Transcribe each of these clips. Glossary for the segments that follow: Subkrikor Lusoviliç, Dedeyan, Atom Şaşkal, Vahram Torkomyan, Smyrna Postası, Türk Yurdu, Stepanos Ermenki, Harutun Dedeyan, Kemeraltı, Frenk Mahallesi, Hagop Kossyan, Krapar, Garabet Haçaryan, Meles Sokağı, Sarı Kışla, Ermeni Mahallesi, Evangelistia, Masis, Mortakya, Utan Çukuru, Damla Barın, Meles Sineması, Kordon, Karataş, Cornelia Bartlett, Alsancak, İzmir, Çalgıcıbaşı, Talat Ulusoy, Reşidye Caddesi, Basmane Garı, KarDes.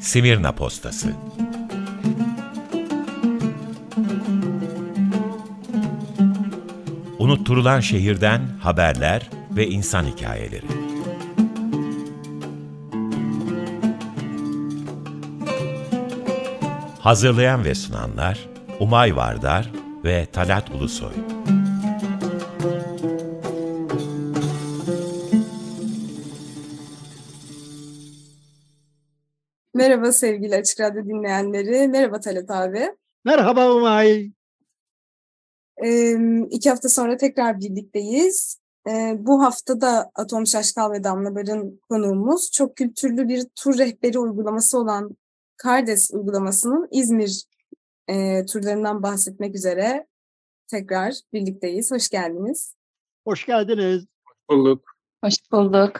Smyrna Postası. Unutturulan şehirden haberler ve insan hikayeleri. Hazırlayan ve sunanlar Umay Vardar ve Talat Ulusoy. Merhaba sevgili Açık Radyo dinleyenleri. Merhaba Talat abi. Merhaba Umay. 2 hafta sonra tekrar birlikteyiz. Bu hafta da Atom Şaşkal ve Damla Barın konuğumuz. Çok kültürlü bir tur rehberi uygulaması olan KarDes uygulamasının İzmir turlarından bahsetmek üzere tekrar birlikteyiz. Hoş geldiniz. Hoş geldiniz. Hoş bulduk. Hoş bulduk.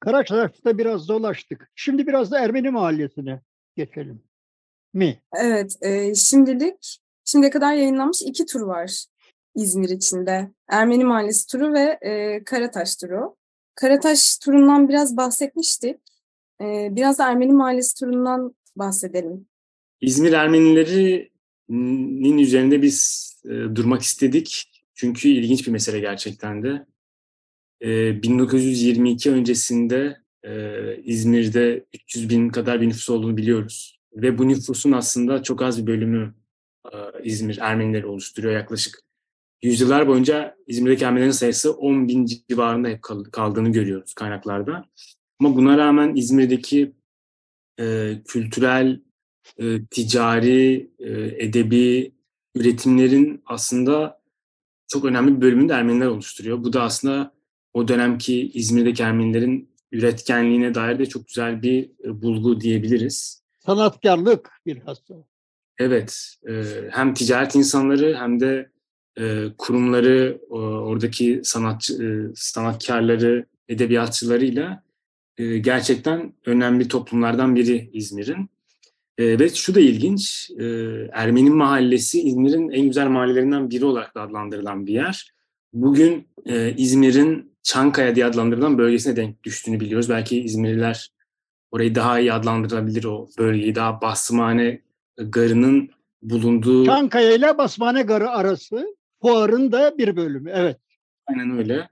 Karataş'ta biraz dolaştık. Şimdi biraz da Ermeni Mahallesi'ne geçelim mi? Evet, şimdiye kadar yayınlanmış 2 tur var İzmir içinde. Ermeni Mahallesi turu ve Karataş turu. Karataş turundan biraz bahsetmiştik. Biraz da Ermeni Mahallesi turundan bahsedelim. İzmir Ermenilerinin üzerinde biz durmak istedik. Çünkü ilginç bir mesele gerçekten de. 1922 öncesinde İzmir'de 300 bin kadar bir nüfus olduğunu biliyoruz. Ve bu nüfusun aslında çok az bir bölümü İzmir Ermenileri oluşturuyor yaklaşık. Yüzyıllar boyunca İzmir'deki Ermenilerin sayısı 10 bin civarında hep kaldığını görüyoruz kaynaklarda. Ama buna rağmen İzmir'deki kültürel, ticari, edebi üretimlerin aslında çok önemli bir bölümünü de Ermeniler oluşturuyor. Bu da aslında o dönemki İzmir'deki Ermenilerin üretkenliğine dair de çok güzel bir bulgu diyebiliriz. Sanatkarlık bilhassa. Evet, hem ticaret insanları hem de kurumları, oradaki sanatkarları, edebiyatçılarıyla gerçekten önemli toplumlardan biri İzmir'in. Ve şu da ilginç, Ermeni Mahallesi İzmir'in en güzel mahallelerinden biri olarak da adlandırılan bir yer. Bugün İzmir'in Çankaya diye adlandırılan bölgesine denk düştüğünü biliyoruz. Belki İzmirliler orayı daha iyi adlandırabilir, o bölgeyi daha Basmane Garı'nın bulunduğu... Çankaya ile Basmane Garı arası fuarın da bir bölümü, evet. Aynen öyle.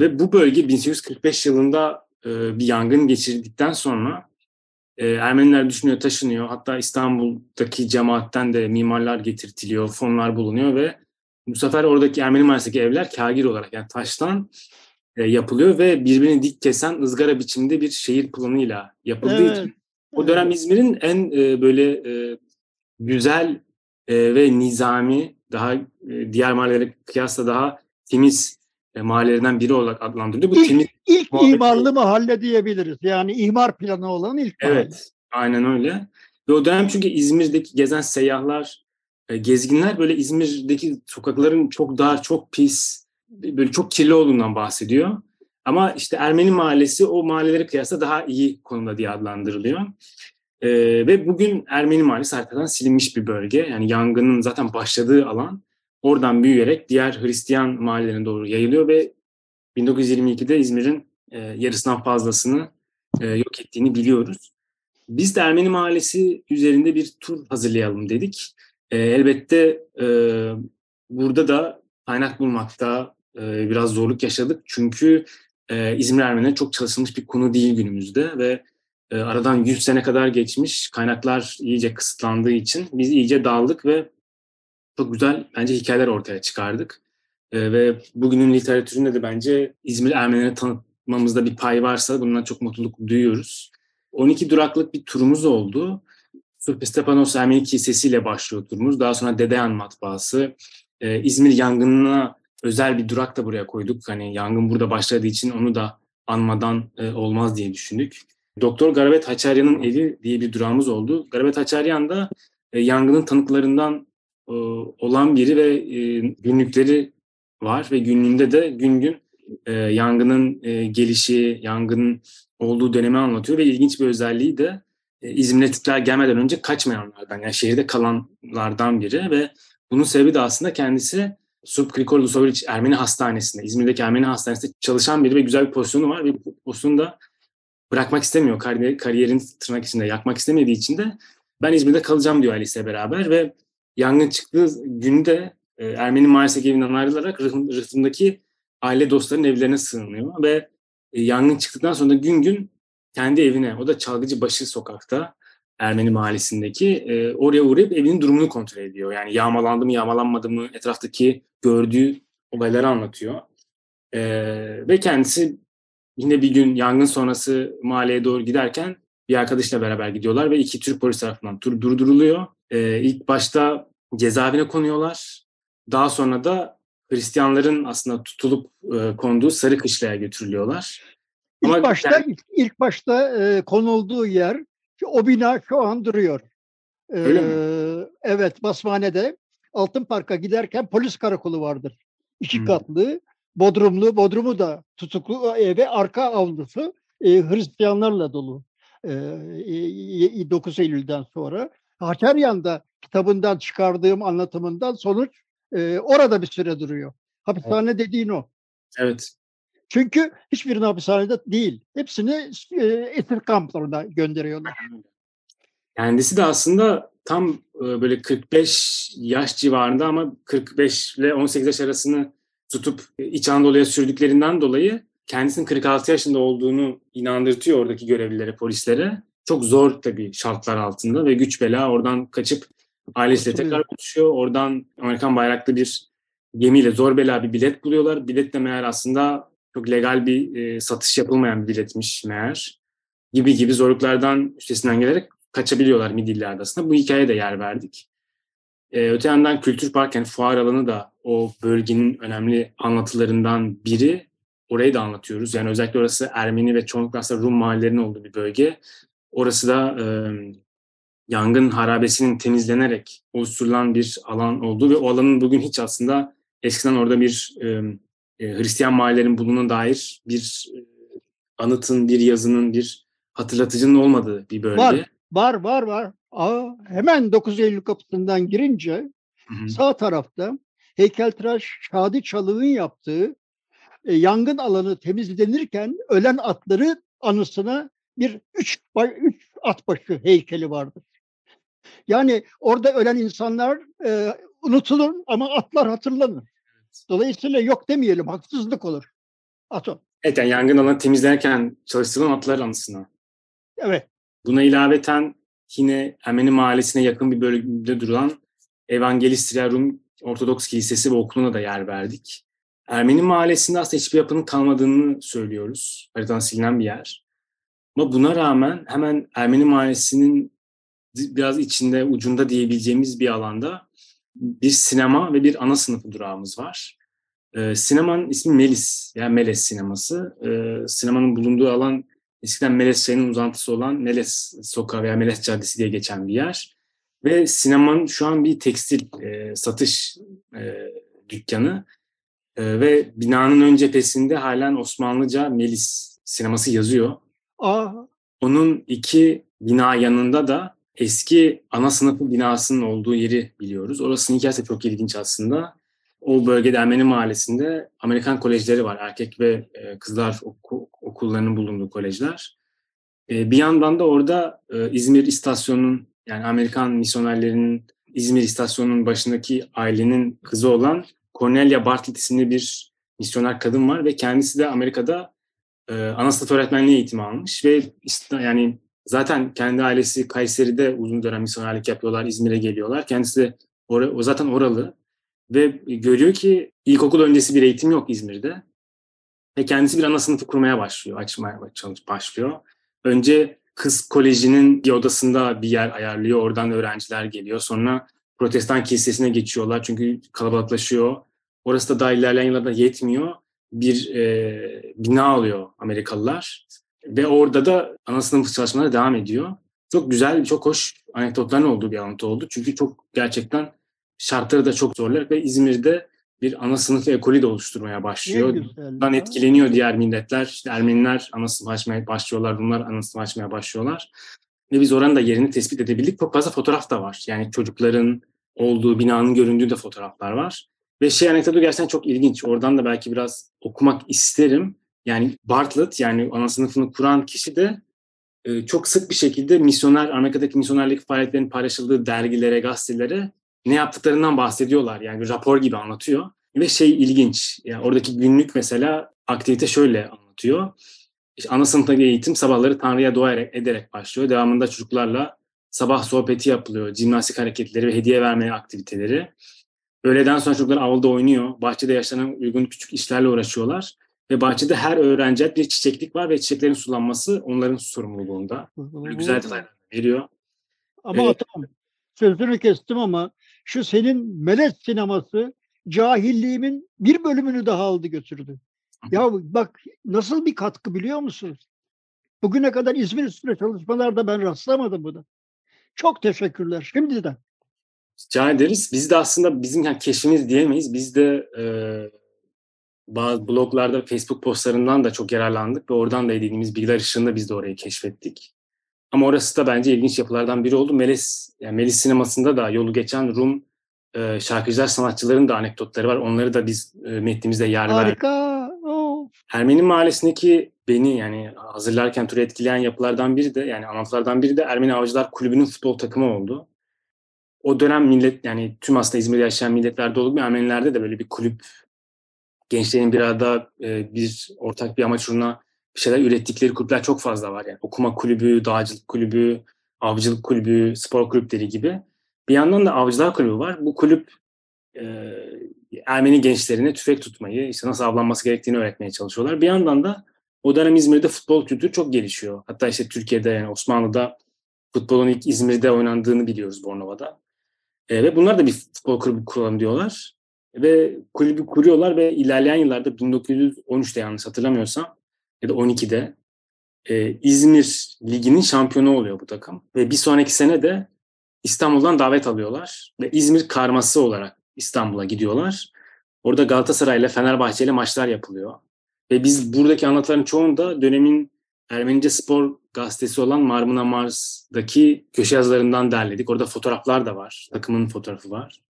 Ve bu bölge 1845 yılında bir yangın geçirdikten sonra Ermeniler düşünüyor, taşınıyor. Hatta İstanbul'daki cemaatten de mimarlar getirtiliyor, fonlar bulunuyor ve bu sefer oradaki Ermeni Mahallesi'ndeki evler kâgir olarak, yani taştan yapılıyor ve birbirini dik kesen ızgara biçimde bir şehir planıyla yapıldığı için o dönem İzmir'in en güzel ve nizami, daha diğer mahallelere kıyasla daha temiz mahallelerinden biri olarak adlandırılıyor. Bu ilk imarlı mahalle diyebiliriz. Yani imar planı olan ilk mahalle. Evet, aynen öyle. Ve o dönem çünkü İzmir'deki gezen seyyahlar, gezginler böyle İzmir'deki sokakların çok dar, çok pis, böyle çok kirli olduğundan bahsediyor. Ama işte Ermeni Mahallesi o mahallelere kıyasla daha iyi konumda diye adlandırılıyor. Ve bugün Ermeni Mahallesi hakikaten silinmiş bir bölge. Yani yangının zaten başladığı alan oradan büyüyerek diğer Hristiyan mahallelerine doğru yayılıyor ve 1922'de İzmir'in yarısından fazlasını yok ettiğini biliyoruz. Biz de Ermeni Mahallesi üzerinde bir tur hazırlayalım dedik. Elbette burada da kaynak bulmakta biraz zorluk yaşadık. Çünkü İzmir Ermenileri çok çalışılmış bir konu değil günümüzde ve aradan 100 sene kadar geçmiş, kaynaklar iyice kısıtlandığı için biz iyice dağıldık ve çok güzel bence hikayeler ortaya çıkardık. Ve bugünün literatüründe de bence İzmir Ermenilerini tanıtmamızda bir pay varsa bundan çok mutluluk duyuyoruz. 12 duraklık bir turumuz oldu. Stepanos Ermenki sesiyle başlıyor turumuz. Daha sonra Dedeyan matbaası. İzmir yangınına özel bir durak da buraya koyduk. Hani yangın burada başladığı için onu da anmadan olmaz diye düşündük. Doktor Garabet Haçaryan'ın evi diye bir durağımız oldu. Garabet Haçaryan da yangının tanıklarından olan biri ve günlükleri var ve günlüğünde de gün gün yangının gelişi, yangının olduğu dönemi anlatıyor ve ilginç bir özelliği de İzmir'e tipler gelmeden önce kaçmayanlardan, yani şehirde kalanlardan biri ve bunun sebebi de aslında kendisi Subkrikor Lusoviliç Ermeni Hastanesi'nde, İzmir'deki Ermeni Hastanesi'nde çalışan biri ve güzel bir pozisyonu var. Ve pozisyonu da bırakmak istemiyor. Kariyerin tırnak içinde yakmak istemediği için de ben İzmir'de kalacağım diyor Alice'le beraber. Ve yangın çıktığı günde Ermeni Mahallesi evinden ayrılarak Rıhtım'daki aile dostlarının evlerine sığınıyor. Ve yangın çıktıktan sonra gün gün kendi evine, o da Çalgıcıbaşı sokakta, Ermeni Mahallesi'ndeki, oraya uğrayıp evinin durumunu kontrol ediyor. Yani yağmalandı mı, yağmalanmadı mı, etraftaki gördüğü olayları anlatıyor. Ve kendisi yine bir gün yangın sonrası mahalleye doğru giderken bir arkadaşla beraber gidiyorlar ve iki Türk polis tarafından durduruluyor. İlk başta cezaevine konuyorlar. Daha sonra da Hristiyanların aslında tutulup konduğu Sarı Kışla'ya götürülüyorlar. Ama ilk başta konulduğu yer, o bina şu an duruyor. Öyle mi? Evet, Basmane'de Altınpark'a giderken polis karakolu vardır. İki katlı, bodrumlu, bodrumu da tutuklu ve arka avlusu Hristiyanlarla dolu. 9 Eylül'den sonra. Haçeryan'da kitabından çıkardığım anlatımından sonuç orada bir süre duruyor. Hapishane dediğin o. Evet. Çünkü hiçbirini hapishanede değil. Hepsini esir kamplarına gönderiyorlar. Kendisi de aslında tam böyle 45 yaş civarında ama 45 ile 18 yaş arasını tutup İç Anadolu'ya sürdüklerinden dolayı kendisinin 46 yaşında olduğunu inandırtıyor oradaki görevlilere, polislere. Çok zor tabii şartlar altında ve güç bela oradan kaçıp ailesiyle tekrar buluşuyor. Oradan Amerikan bayraklı bir gemiyle zor bela bir bilet buluyorlar. Bilet de meğer aslında çok legal bir satış yapılmayan bir biletmiş meğer gibi zorluklardan üstesinden gelerek kaçabiliyorlar Midilli Adası'nda. Bu hikayeye de yer verdik. Öte yandan Kültür Park, yani fuar alanı da o bölgenin önemli anlatılarından biri. Orayı da anlatıyoruz. Yani özellikle orası Ermeni ve çoğunlukla aslında Rum mahallelerinin olduğu bir bölge. Orası da yangın harabesinin temizlenerek oluşturulan bir alan olduğu ve o alanın bugün hiç aslında eskiden orada bir Hristiyan mahallelerin bulunduğuna dair bir anıtın, bir yazının, bir hatırlatıcının olmadığı bir bölge. Var. Hemen 9 Eylül kapısından girince sağ tarafta heykeltıraş Şadi Çalık'ın yaptığı yangın alanı temizlenirken ölen atları anısına bir üç at başı heykeli vardır. Yani orada ölen insanlar unutulur ama atlar hatırlanır. Dolayısıyla yok demeyelim, haksızlık olur. Atom. Evet, yani yangın alanı temizlerken çalıştırılan atlar anısına. Evet. Buna ilaveten yine Ermeni Mahallesi'ne yakın bir bölümde durulan Evangelistia Rum Ortodoks Kilisesi ve okuluna da yer verdik. Ermeni Mahallesi'nde aslında hiçbir yapının kalmadığını söylüyoruz. Haritadan silinen bir yer. Ama buna rağmen hemen Ermeni Mahallesi'nin biraz içinde, ucunda diyebileceğimiz bir alanda bir sinema ve bir ana sınıfı durağımız var. Sinemanın ismi Melis, yani Meles Sineması. Sinemanın bulunduğu alan eskiden Meles çayının uzantısı olan Meles Sokağı veya Meles Caddesi diye geçen bir yer. Ve sinemanın şu an bir tekstil satış dükkanı ve binanın ön cephesinde halen Osmanlıca Melis Sineması yazıyor. Onun iki bina yanında da eski ana sınıfı binasının olduğu yeri biliyoruz. Orasının hikayesi çok ilginç aslında. O bölgede Ermeni Mahallesi'nde Amerikan kolejleri var. Erkek ve kızlar okullarının bulunduğu kolejler. Bir yandan da orada İzmir istasyonunun, yani Amerikan misyonerlerinin İzmir istasyonunun başındaki ailenin kızı olan Cornelia Bartlett isimli bir misyoner kadın var ve kendisi de Amerika'da ana sınıf öğretmenliği eğitimi almış ve yani zaten kendi ailesi Kayseri'de uzun dönem misyonerlik yapıyorlar, İzmir'e geliyorlar. Kendisi de zaten oralı ve görüyor ki ilkokul öncesi bir eğitim yok İzmir'de. Ve kendisi bir ana sınıfı kurmaya başlıyor, başlıyor. Önce kız kolejinin bir odasında bir yer ayarlıyor, oradan öğrenciler geliyor. Sonra Protestan kilisesine geçiyorlar çünkü kalabalıklaşıyor. Orası da daha ilerleyen yıllarda yetmiyor. Bir bina alıyor Amerikalılar. Ve orada da ana sınıf çalışmaları devam ediyor. Çok güzel, çok hoş anekdotların olduğu bir anlatı oldu. Çünkü çok gerçekten şartları da çok zorlar ve İzmir'de bir ana sınıf ekolü de oluşturmaya başlıyor. Bundan etkileniyor diğer milletler. İşte Ermeniler ana sınıf açmaya başlıyorlar, Rumlar ana sınıf açmaya başlıyorlar. Ve biz oranın da yerini tespit edebildik. Çok fazla fotoğraf da var. Yani çocukların olduğu, binanın göründüğü de fotoğraflar var. Ve şey anekdotu gerçekten çok ilginç. Oradan da belki biraz okumak isterim. Yani Bartlett, yani ana sınıfını kuran kişi de çok sık bir şekilde misyoner, Amerika'daki misyonerlik faaliyetlerinin paylaşıldığı dergilere, gazetelere ne yaptıklarından bahsediyorlar. Yani bir rapor gibi anlatıyor. Ve şey ilginç. Yani oradaki günlük mesela aktivite şöyle anlatıyor. İşte ana sınıftaki eğitim sabahları Tanrı'ya dua ederek başlıyor. Devamında çocuklarla sabah sohbeti yapılıyor. Jimnastik hareketleri ve hediye vermeye aktiviteleri. Öğleden sonra çocuklar avluda oynuyor. Bahçede yaşlarına uygun küçük işlerle uğraşıyorlar. Ve bahçede her öğrenciye bir çiçeklik var ve çiçeklerin sulanması onların sorumluluğunda. Böyle güzel detaylar veriyor. Ama atam, sözünü kestim ama şu senin Meles sineması cahilliğimin bir bölümünü daha aldı götürdü. Ya bak nasıl bir katkı biliyor musun? Bugüne kadar İzmir üstüne çalışmalarda ben rastlamadım buna. Çok teşekkürler şimdiden. Rica ederiz. Biz de aslında bizim yani keşfimiz diyemeyiz. Biz de bazı bloglarda, Facebook postlarından da çok yararlandık ve oradan da edindiğimiz bilgiler ışığında biz de orayı keşfettik. Ama orası da bence ilginç yapılardan biri oldu. Meles sinemasında da yolu geçen Rum şarkıcılar, sanatçıların da anekdotları var. Onları da biz metnimizde yer verdik. Harika. Oh. Ermeni Mahallesi'ndeki beni yani hazırlarken turu etkileyen yapılardan biri de, yani anlatılardan biri de Ermeni Avcılar Kulübü'nün futbol takımı oldu. O dönem millet, yani tüm aslında İzmir'de yaşayan milletlerde olduğu gibi Ermenilerde de böyle bir kulüp, gençlerin bir arada bir ortak bir amaç uğruna bir şeyler ürettikleri kulüpler çok fazla var. Yani okuma kulübü, dağcılık kulübü, avcılık kulübü, spor kulüpleri gibi. Bir yandan da avcılar kulübü var. Bu kulüp Ermeni gençlerine tüfek tutmayı, işte nasıl avlanması gerektiğini öğretmeye çalışıyorlar. Bir yandan da o dönem İzmir'de futbol kültürü çok gelişiyor. Hatta işte Türkiye'de, yani Osmanlı'da futbolun ilk İzmir'de oynandığını biliyoruz, Bornova'da. Ve bunlar da bir futbol kulübü kuralım diyorlar. Ve kulübü kuruyorlar ve ilerleyen yıllarda 1913'te yanlış hatırlamıyorsam ya da 12'de İzmir Ligi'nin şampiyonu oluyor bu takım. Ve bir sonraki sene de İstanbul'dan davet alıyorlar ve İzmir karması olarak İstanbul'a gidiyorlar. Orada Galatasaray'la, Fenerbahçe'yle maçlar yapılıyor. Ve biz buradaki anlatıların çoğunda dönemin Ermenice spor gazetesi olan Marmuna Mars'daki köşe yazılarından derledik. Orada fotoğraflar da var. Takımın fotoğrafı var.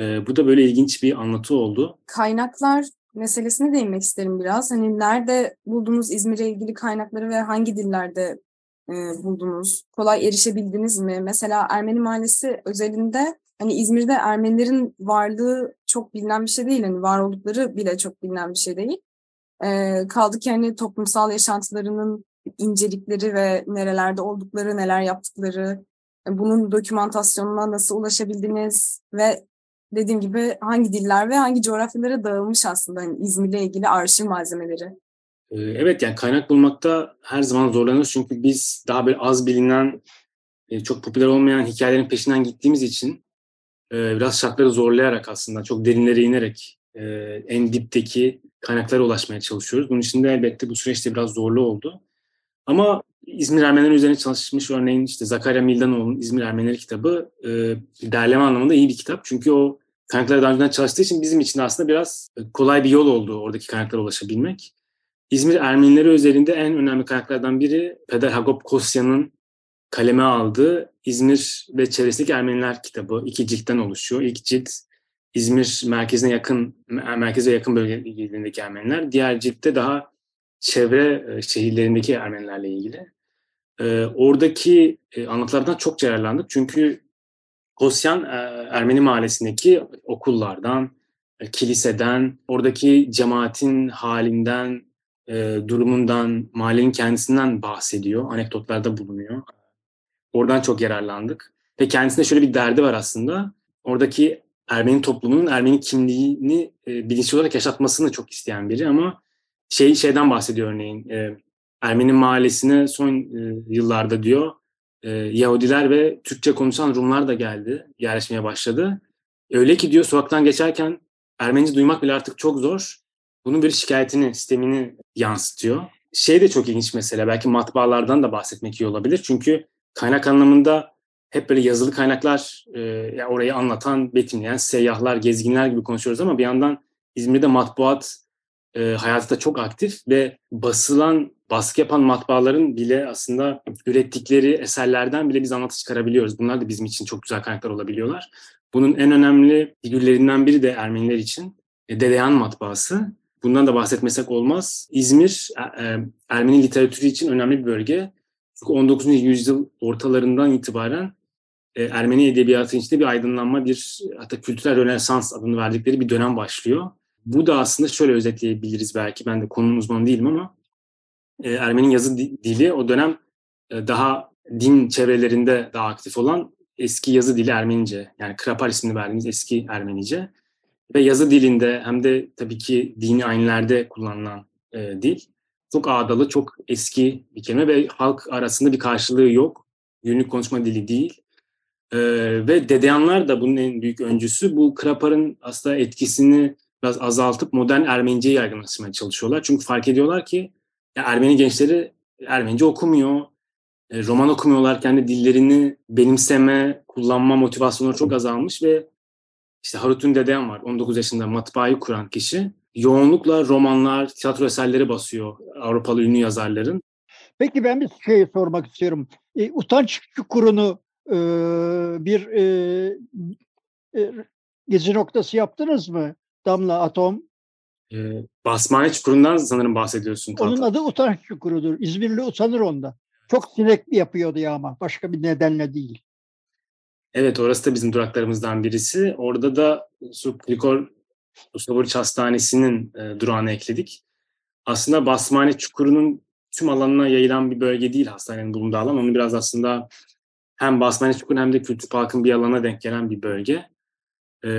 Bu da böyle ilginç bir anlatı oldu. Kaynaklar meselesine değinmek isterim biraz. Hani nerede buldunuz İzmir'e ilgili kaynakları ve hangi dillerde buldunuz? Kolay erişebildiniz mi? Mesela Ermeni Mahallesi özelinde hani İzmir'de Ermenilerin varlığı çok bilinen bir şey değil. Hani var oldukları bile çok bilinen bir şey değil. Kaldı ki hani toplumsal yaşantılarının incelikleri ve nerelerde oldukları, neler yaptıkları, bunun dokümantasyonuna nasıl ulaşabildiniz ve dediğim gibi hangi diller ve hangi coğrafyalara dağılmış aslında yani İzmir'le ilgili arşiv malzemeleri? Evet, yani kaynak bulmakta her zaman zorlanıyoruz çünkü biz daha böyle az bilinen, çok popüler olmayan hikayelerin peşinden gittiğimiz için biraz şartları zorlayarak aslında çok derinlere inerek en dipteki kaynaklara ulaşmaya çalışıyoruz. Bunun için de elbette bu süreçte biraz zorlu oldu. Ama İzmir Ermenileri üzerine çalışmış örneğin işte Zakarya Mildanoğlu'nun İzmir Ermenileri kitabı derleme anlamında iyi bir kitap. Çünkü o kaynaklara daha önceden çalıştığı için bizim için aslında biraz kolay bir yol oldu oradaki kaynaklara ulaşabilmek. İzmir Ermenileri üzerinde en önemli kaynaklardan biri Peder Hagop Kossyan'ın kaleme aldığı İzmir ve Çevresindeki Ermeniler kitabı. 2 ciltten oluşuyor. İlk cilt İzmir merkeze yakın bölgelerindeki Ermeniler. Diğer ciltte daha çevre şehirlerindeki Ermenilerle ilgili. Oradaki anlatılardan çok yararlandık. Çünkü Kossyan Ermeni Mahallesi'ndeki okullardan, kiliseden, oradaki cemaatin halinden, durumundan, mahallenin kendisinden bahsediyor. Anekdotlarda bulunuyor. Oradan çok yararlandık. Ve kendisinde şöyle bir derdi var aslında. Oradaki Ermeni toplumunun Ermeni kimliğini bilinçli olarak yaşatmasını çok isteyen biri ama şeyden bahsediyor örneğin. Ermeni Mahallesi'ne son yıllarda diyor Yahudiler ve Türkçe konuşan Rumlar da geldi, yerleşmeye başladı. Öyle ki diyor sokaktan geçerken Ermenice duymak bile artık çok zor. Bunun bir şikayetini, sistemini yansıtıyor. Şey de çok ilginç mesela, belki matbaalardan da bahsetmek iyi olabilir. Çünkü kaynak anlamında hep böyle yazılı kaynaklar, orayı anlatan, betimleyen seyyahlar, gezginler gibi konuşuyoruz ama bir yandan İzmir'de matbuat hayatı da çok aktif ve baskı yapan matbaaların bile aslında ürettikleri eserlerden bile biz anlatı çıkarabiliyoruz. Bunlar da bizim için çok güzel kaynaklar olabiliyorlar. Bunun en önemli figürlerinden biri de Ermeniler için Dedeyan matbaası. Bundan da bahsetmesek olmaz. İzmir, Ermeni literatürü için önemli bir bölge. Çünkü 19. yüzyıl ortalarından itibaren Ermeni edebiyatı içinde bir aydınlanma, bir hatta kültürel Rönesans adını verdikleri bir dönem başlıyor. Bu da aslında şöyle özetleyebiliriz belki, ben de konunun uzmanı değilim ama Ermeni yazı dili o dönem daha din çevrelerinde daha aktif olan eski yazı dili Ermenice. Yani Krapar ismini verdiğimiz eski Ermenice. Ve yazı dilinde hem de tabii ki dini ayinlerde kullanılan dil. Çok ağdalı, çok eski bir kelime ve halk arasında bir karşılığı yok. Günlük konuşma dili değil. Ve Dedeyanlar da bunun en büyük öncüsü. Bu Krapar'ın aslında etkisini biraz azaltıp modern Ermenice'yi yaygınlaştırmaya çalışıyorlar. Çünkü fark ediyorlar ki Ermeni gençleri Ermenice okumuyor. Roman okumuyorlar. Kendi dillerini benimseme, kullanma motivasyonları çok azalmış ve işte Harutun Dedeyan var. 19 yaşında matbaayı kuran kişi. Yoğunlukla romanlar, tiyatro eserleri basıyor Avrupalı ünlü yazarların. Peki ben bir şey sormak istiyorum. Utan Çukuru'nu bir gezi noktası yaptınız mı? Damla, Atom. Basmane Çukuru'ndan sanırım bahsediyorsun. Onun adı Utan Çukuru'dur. İzmirli utanır onda. Çok sinekli yapıyordu ya ama başka bir nedenle değil. Evet, orası da bizim duraklarımızdan birisi. Orada da Sublikor Ustaburiç Hastanesi'nin durağını ekledik. Aslında Basmane Çukuru'nun tüm alanına yayılan bir bölge değil hastanenin bulunduğu alan. Onu biraz aslında hem Basmane Çukuru hem de Kültür Park'ın bir alana denk gelen bir bölge.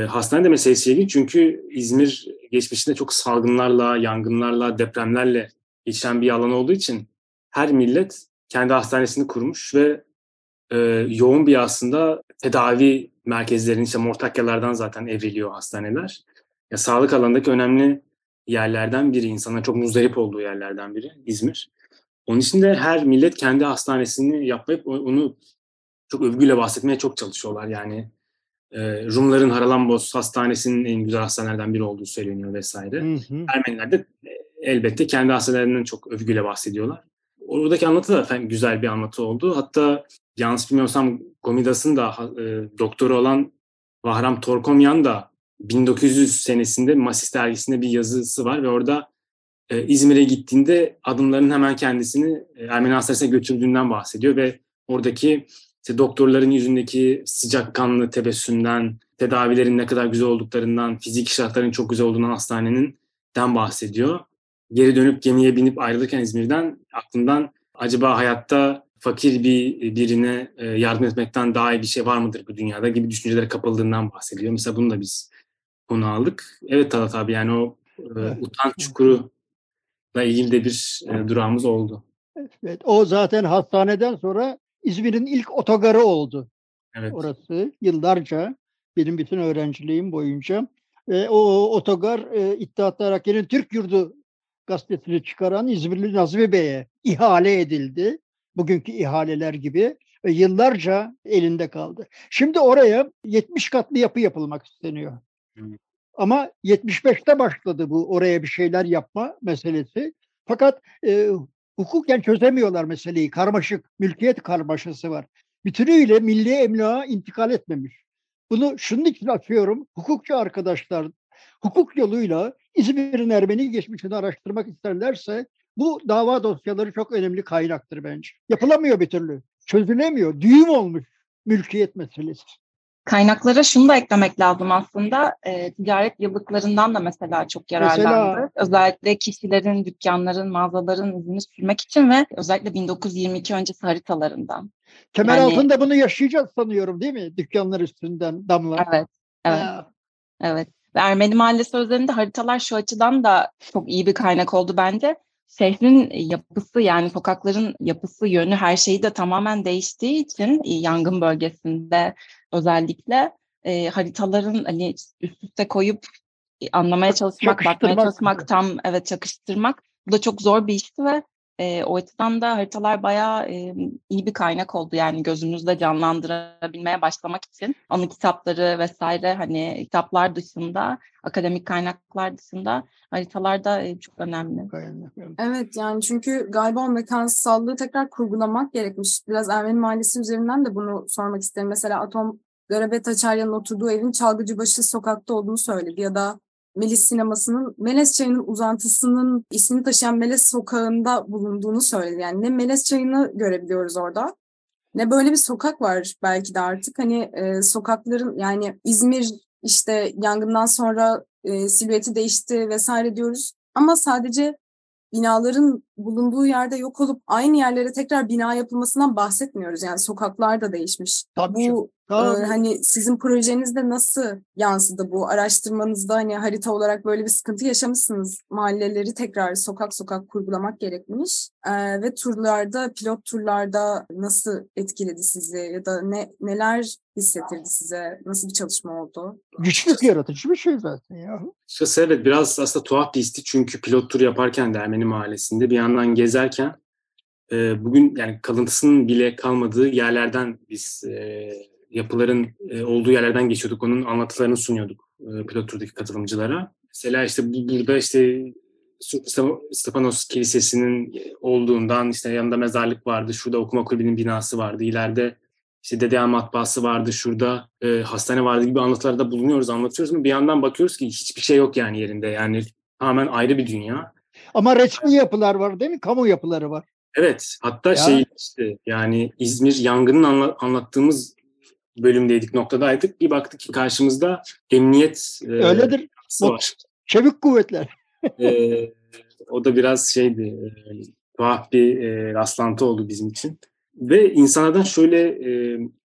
Hastane de meselesi ilgili çünkü İzmir geçmişinde çok salgınlarla, yangınlarla, depremlerle geçen bir alan olduğu için her millet kendi hastanesini kurmuş ve yoğun bir aslında tedavi merkezlerinin işte Mortakyalardan zaten evriliyor hastaneler. Ya, sağlık alanındaki önemli yerlerden biri, insanların çok muzdarip olduğu yerlerden biri İzmir. Onun için de her millet kendi hastanesini yapmayıp onu çok övgüyle bahsetmeye çok çalışıyorlar. Yani Rumların Haralambos Hastanesi'nin en güzel hastanelerden biri olduğu söyleniyor vesaire. Hı hı. Ermeniler de elbette kendi hastanelerinden çok övgüyle bahsediyorlar. Oradaki anlatı da güzel bir anlatı oldu. Hatta yanlış bilmiyorsam Komidas'ın da doktoru olan Vahram Torkomyan da 1900 senesinde Masis dergisinde bir yazısı var ve orada İzmir'e gittiğinde adımların hemen kendisini Ermeni hastanesine götürdüğünden bahsediyor ve oradaki işte doktorların yüzündeki sıcakkanlı tebessümden, tedavilerin ne kadar güzel olduklarından, fizik şartların çok güzel olduğundan hastaneninden bahsediyor. Geri dönüp gemiye binip ayrılırken İzmir'den aklından acaba hayatta fakir birine yardım etmekten daha iyi bir şey var mıdır bu dünyada gibi düşüncelere kapıldığından bahsediyor. Mesela bunu da biz konu aldık. Evet Talat abi, yani o Utan Çukuru'la ilgili de bir durağımız oldu. Evet, o zaten hastaneden sonra İzmir'in ilk otogarı oldu. Evet. Orası yıllarca benim bütün öğrenciliğim boyunca. O otogar İttihat Terakki'nin Türk Yurdu gazetesini çıkaran İzmirli Nazmi Bey'e ihale edildi. Bugünkü ihaleler gibi yıllarca elinde kaldı. Şimdi oraya 70 katlı yapı yapılmak isteniyor. Hmm. Ama 75'te başladı bu oraya bir şeyler yapma meselesi. Fakat hukuken çözemiyorlar meseleyi. Karmaşık, mülkiyet karmaşası var. Bütünüyle milli emlaka intikal etmemiş. Bunu şunun için atıyorum. Hukukçu arkadaşlar hukuk yoluyla İzmir'in Ermeni geçmişini araştırmak isterlerse bu dava dosyaları çok önemli kaynaktır bence. Yapılamıyor bir türlü. Çözülemiyor. Düğüm olmuş mülkiyet meselesi. Kaynaklara şunu da eklemek lazım aslında. Ticaret yıllıklarından da mesela çok yararlandı. Mesela, özellikle kişilerin, dükkanların, mağazaların izini sürmek için ve özellikle 1922 öncesi haritalarından. Kemeraltı'nda bunu yaşayacağız sanıyorum değil mi? Dükkanlar üstünden damlar. Evet. Evet. Evet. Ve Ermeni Mahallesi üzerinde haritalar şu açıdan da çok iyi bir kaynak oldu bence. Şehrin yapısı, yani sokakların yapısı, yönü, her şeyi de tamamen değiştiği için yangın bölgesinde özellikle haritaların hani üst üste koyup anlamaya çalışmak, bakmaya çalışmak, tam evet çakıştırmak, bu da çok zor bir işti ve o açıdan da haritalar bayağı iyi bir kaynak oldu. Yani gözünüzde canlandırabilmeye başlamak için anı kitapları vesaire, hani kitaplar dışında, akademik kaynaklar dışında haritalar da çok önemli. Evet, yani çünkü galiba o mekansallığı tekrar kurgulamak gerekmiş. Biraz Ermeni Mahallesi üzerinden de bunu sormak isterim. Mesela Atom Garabet Açarya'nın oturduğu evin Çalgıcıbaşı sokakta olduğunu söyledi. Ya da Meles Sineması'nın, Meles Çayı'nın uzantısının ismini taşıyan Meles Sokağı'nda bulunduğunu söyledi. Yani ne Meles Çayı'nı görebiliyoruz orada, ne böyle bir sokak var belki de artık. Hani sokakların, yani İzmir işte yangından sonra silüeti değişti vesaire diyoruz. Ama sadece binaların bulunduğu yerde yok olup aynı yerlere tekrar bina yapılmasından bahsetmiyoruz. Yani sokaklar da değişmiş. Tabii. Bu hani sizin projenizde nasıl yansıdı bu? Araştırmanızda hani harita olarak böyle bir sıkıntı yaşamışsınız. Mahalleleri tekrar sokak sokak kurgulamak gerekmiş. Ve turlarda, pilot turlarda nasıl etkiledi sizi? Ya da neler hissettirdi size? Nasıl bir çalışma oldu? Güçlük yaratıcı bir şey zaten ya. Şahsen evet, biraz aslında tuhaf bir histi. Çünkü pilot tur yaparken de Ermeni Mahallesi'nde bir yandan gezerken bugün yani kalıntısının bile kalmadığı yerlerden biz yapıların olduğu yerlerden geçiyorduk. Onun anlatılarını sunuyorduk pilot turdaki katılımcılara. Mesela işte burada işte Stepanos Kilisesi'nin olduğundan, işte yanında mezarlık vardı. Şurada okuma kulübünün binası vardı. İleride işte Dedeyan matbaası vardı. Şurada hastane vardı gibi anlatılarda bulunuyoruz, anlatıyoruz. Ama bir yandan bakıyoruz ki hiçbir şey yok yani yerinde. Yani tamamen ayrı bir dünya. Ama resmi yapılar var değil mi? Kamu yapıları var. Evet. Hatta ya. İşte yani İzmir yangının anlattığımız bölümdeydik, noktadaydık. Bir baktık ki karşımızda emniyet öyledir. Var. Çevik kuvvetler. O da biraz şeydi, tuhaf bir rastlantı oldu bizim için. Ve insanlardan şöyle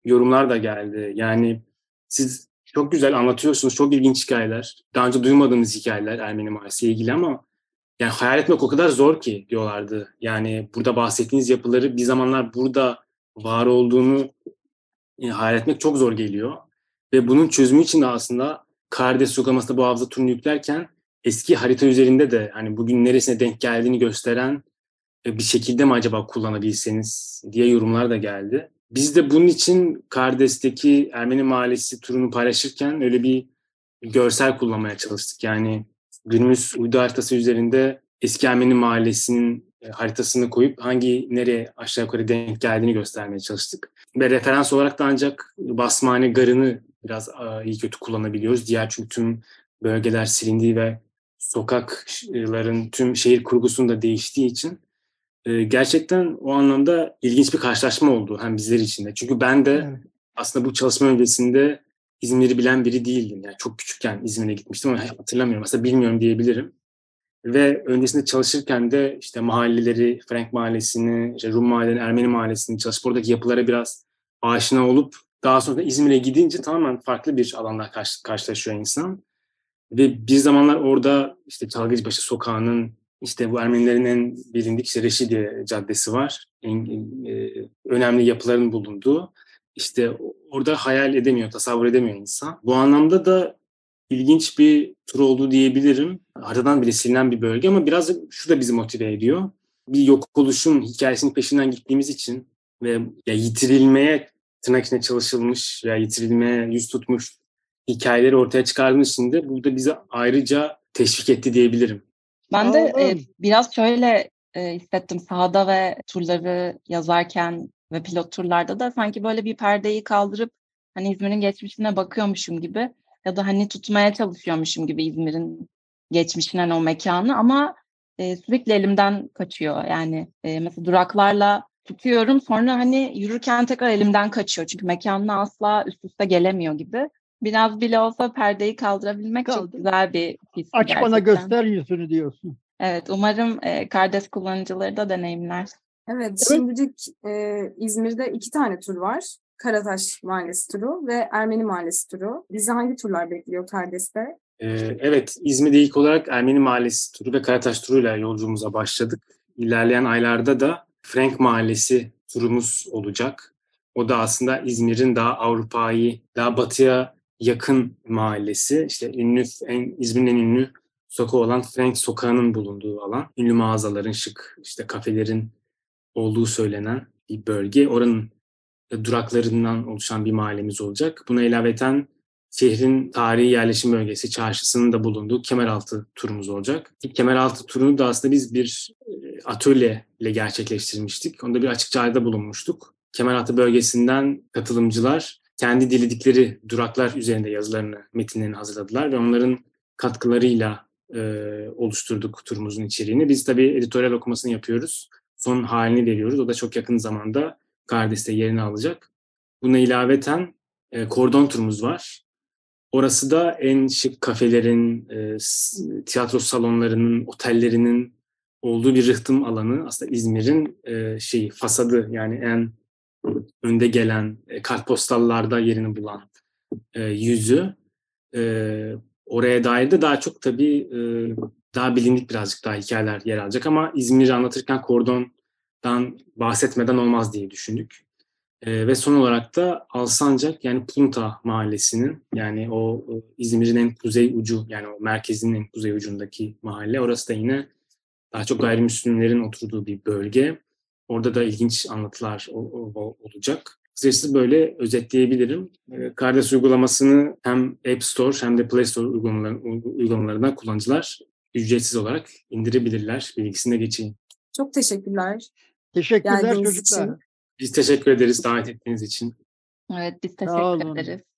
yorumlar da geldi. Yani siz çok güzel anlatıyorsunuz, çok ilginç hikayeler. Daha önce duymadığımız hikayeler Ermeni Mahallesi'yle ilgili ama yani hayal etmek o kadar zor ki diyorlardı. Yani burada bahsettiğiniz yapıları bir zamanlar burada var olduğunu hayal etmek çok zor geliyor. Ve bunun çözümü için de aslında KarDes uygulamasında bu hafıza turunu yüklerken eski harita üzerinde de hani bugün neresine denk geldiğini gösteren bir şekilde mi acaba kullanabilseniz diye yorumlar da geldi. Biz de bunun için KarDes'teki Ermeni Mahallesi turunu paylaşırken öyle bir görsel kullanmaya çalıştık. Yani günümüz uydu haritası üzerinde eski Ermeni Mahallesi'nin haritasını koyup hangi nereye aşağı yukarı denk geldiğini göstermeye çalıştık. Ve referans olarak da ancak Basmane Garı'nı biraz iyi kötü kullanabiliyoruz. Diğer çünkü tüm bölgeler silindiği ve sokakların tüm şehir kurgusunun da değiştiği için gerçekten o anlamda ilginç bir karşılaşma oldu hem bizler için de. Çünkü ben de aslında bu çalışma öncesinde İzmir'i bilen biri değildim. Yani çok küçükken İzmir'e gitmiştim ama hatırlamıyorum. Aslında bilmiyorum diyebilirim. Ve öncesinde çalışırken de işte mahalleleri, Frenk Mahallesi'ni, işte Rum Mahallesi'ni, Ermeni Mahallesi'ni çalışıp oradaki yapılara biraz aşina olup daha sonra İzmir'e gidince tamamen farklı bir alanda karşılaşıyor insan. Ve bir zamanlar orada işte Çalgıcıbaşı Sokağı'nın, işte bu Ermenilerin en bilindik işte Reşidye Caddesi var. Önemli yapıların bulunduğu. İşte orada hayal edemiyor, tasavvur edemiyor insan. Bu anlamda da ilginç bir tur oldu diyebilirim. Haritadan bile silinen bir bölge ama biraz şu da bizi motive ediyor. Bir yok oluşun hikayesinin peşinden gittiğimiz için ve ya yitirilmeye tırnak içinde çalışılmış, ya yitirilmeye yüz tutmuş hikayeleri ortaya çıkardığımız için de burada bizi ayrıca teşvik etti diyebilirim. Ben de biraz şöyle hissettim sahada ve turları yazarken ve pilot turlarda da sanki böyle bir perdeyi kaldırıp hani İzmir'in geçmişine bakıyormuşum gibi ya da hani tutmaya çalışıyormuşum gibi İzmir'in geçmişine, hani o mekanı ama sürekli elimden kaçıyor. Yani mesela duraklarla tutuyorum, sonra hani yürürken tekrar elimden kaçıyor. Çünkü mekanla asla üst üste gelemiyor gibi. Biraz bile olsa perdeyi kaldırabilmek çok güzel bir his. Aç gerçekten. Bana göster yüzünü diyorsun. Evet, umarım KarDes kullanıcıları da deneyimler. Evet, şimdilik İzmir'de 2 tane tur var. Karataş Mahallesi turu ve Ermeni Mahallesi turu. Bizi hangi turlar bekliyor KarDes'te? Evet, İzmir'de ilk olarak Ermeni Mahallesi turu ve Karataş turuyla yolculuğumuza başladık. İlerleyen aylarda da Frenk Mahallesi turumuz olacak. O da aslında İzmir'in daha Avrupa'yı, daha batıya yakın mahallesi. İşte İzmir'in en ünlü sokağı olan Frenk Sokağı'nın bulunduğu alan. Ünlü mağazaların, şık işte kafelerin olduğu söylenen bir bölge. Oranın duraklarından oluşan bir mahallemiz olacak. Buna ilaveten şehrin tarihi yerleşim bölgesi, çarşısının da bulunduğu Kemeraltı turumuz olacak. İlk Kemeraltı turunu da aslında biz bir atölyeyle gerçekleştirmiştik. Onda bir açık çağrıda bulunmuştuk. Kemeraltı bölgesinden katılımcılar kendi diledikleri duraklar üzerinde yazılarını, metinlerini hazırladılar ve onların katkılarıyla oluşturduk turumuzun içeriğini. Biz tabii editoryal okumasını yapıyoruz. Son halini veriyoruz. O da çok yakın zamanda KarDes'te yerini alacak. Buna ilaveten Kordon turumuz var. Orası da en şık kafelerin, tiyatro salonlarının, otellerinin olduğu bir rıhtım alanı. Aslında İzmir'in fasadı, yani en önde gelen, kartpostallarda yerini bulan yüzü. Oraya dair de daha çok tabii daha bilindik birazcık daha hikayeler yer alacak ama İzmir'i anlatırken Kordon'dan bahsetmeden olmaz diye düşündük. Ve son olarak da Alsancak, yani Punta Mahallesi'nin, yani o İzmir'in en kuzey ucu, yani o merkezinin en kuzey ucundaki mahalle. Orası da yine daha çok gayrimüslimlerin oturduğu bir bölge. Orada da ilginç anlatılar olacak. Kısacası böyle özetleyebilirim. KarDes uygulamasını hem App Store hem de Play Store uygulamalarından kullanıcılar ücretsiz olarak indirebilirler. Bilgisine geçeyim. Çok teşekkürler. Teşekkürler çocuklar. Biz teşekkür ederiz davet ettiğiniz için. Evet, biz teşekkür ederiz.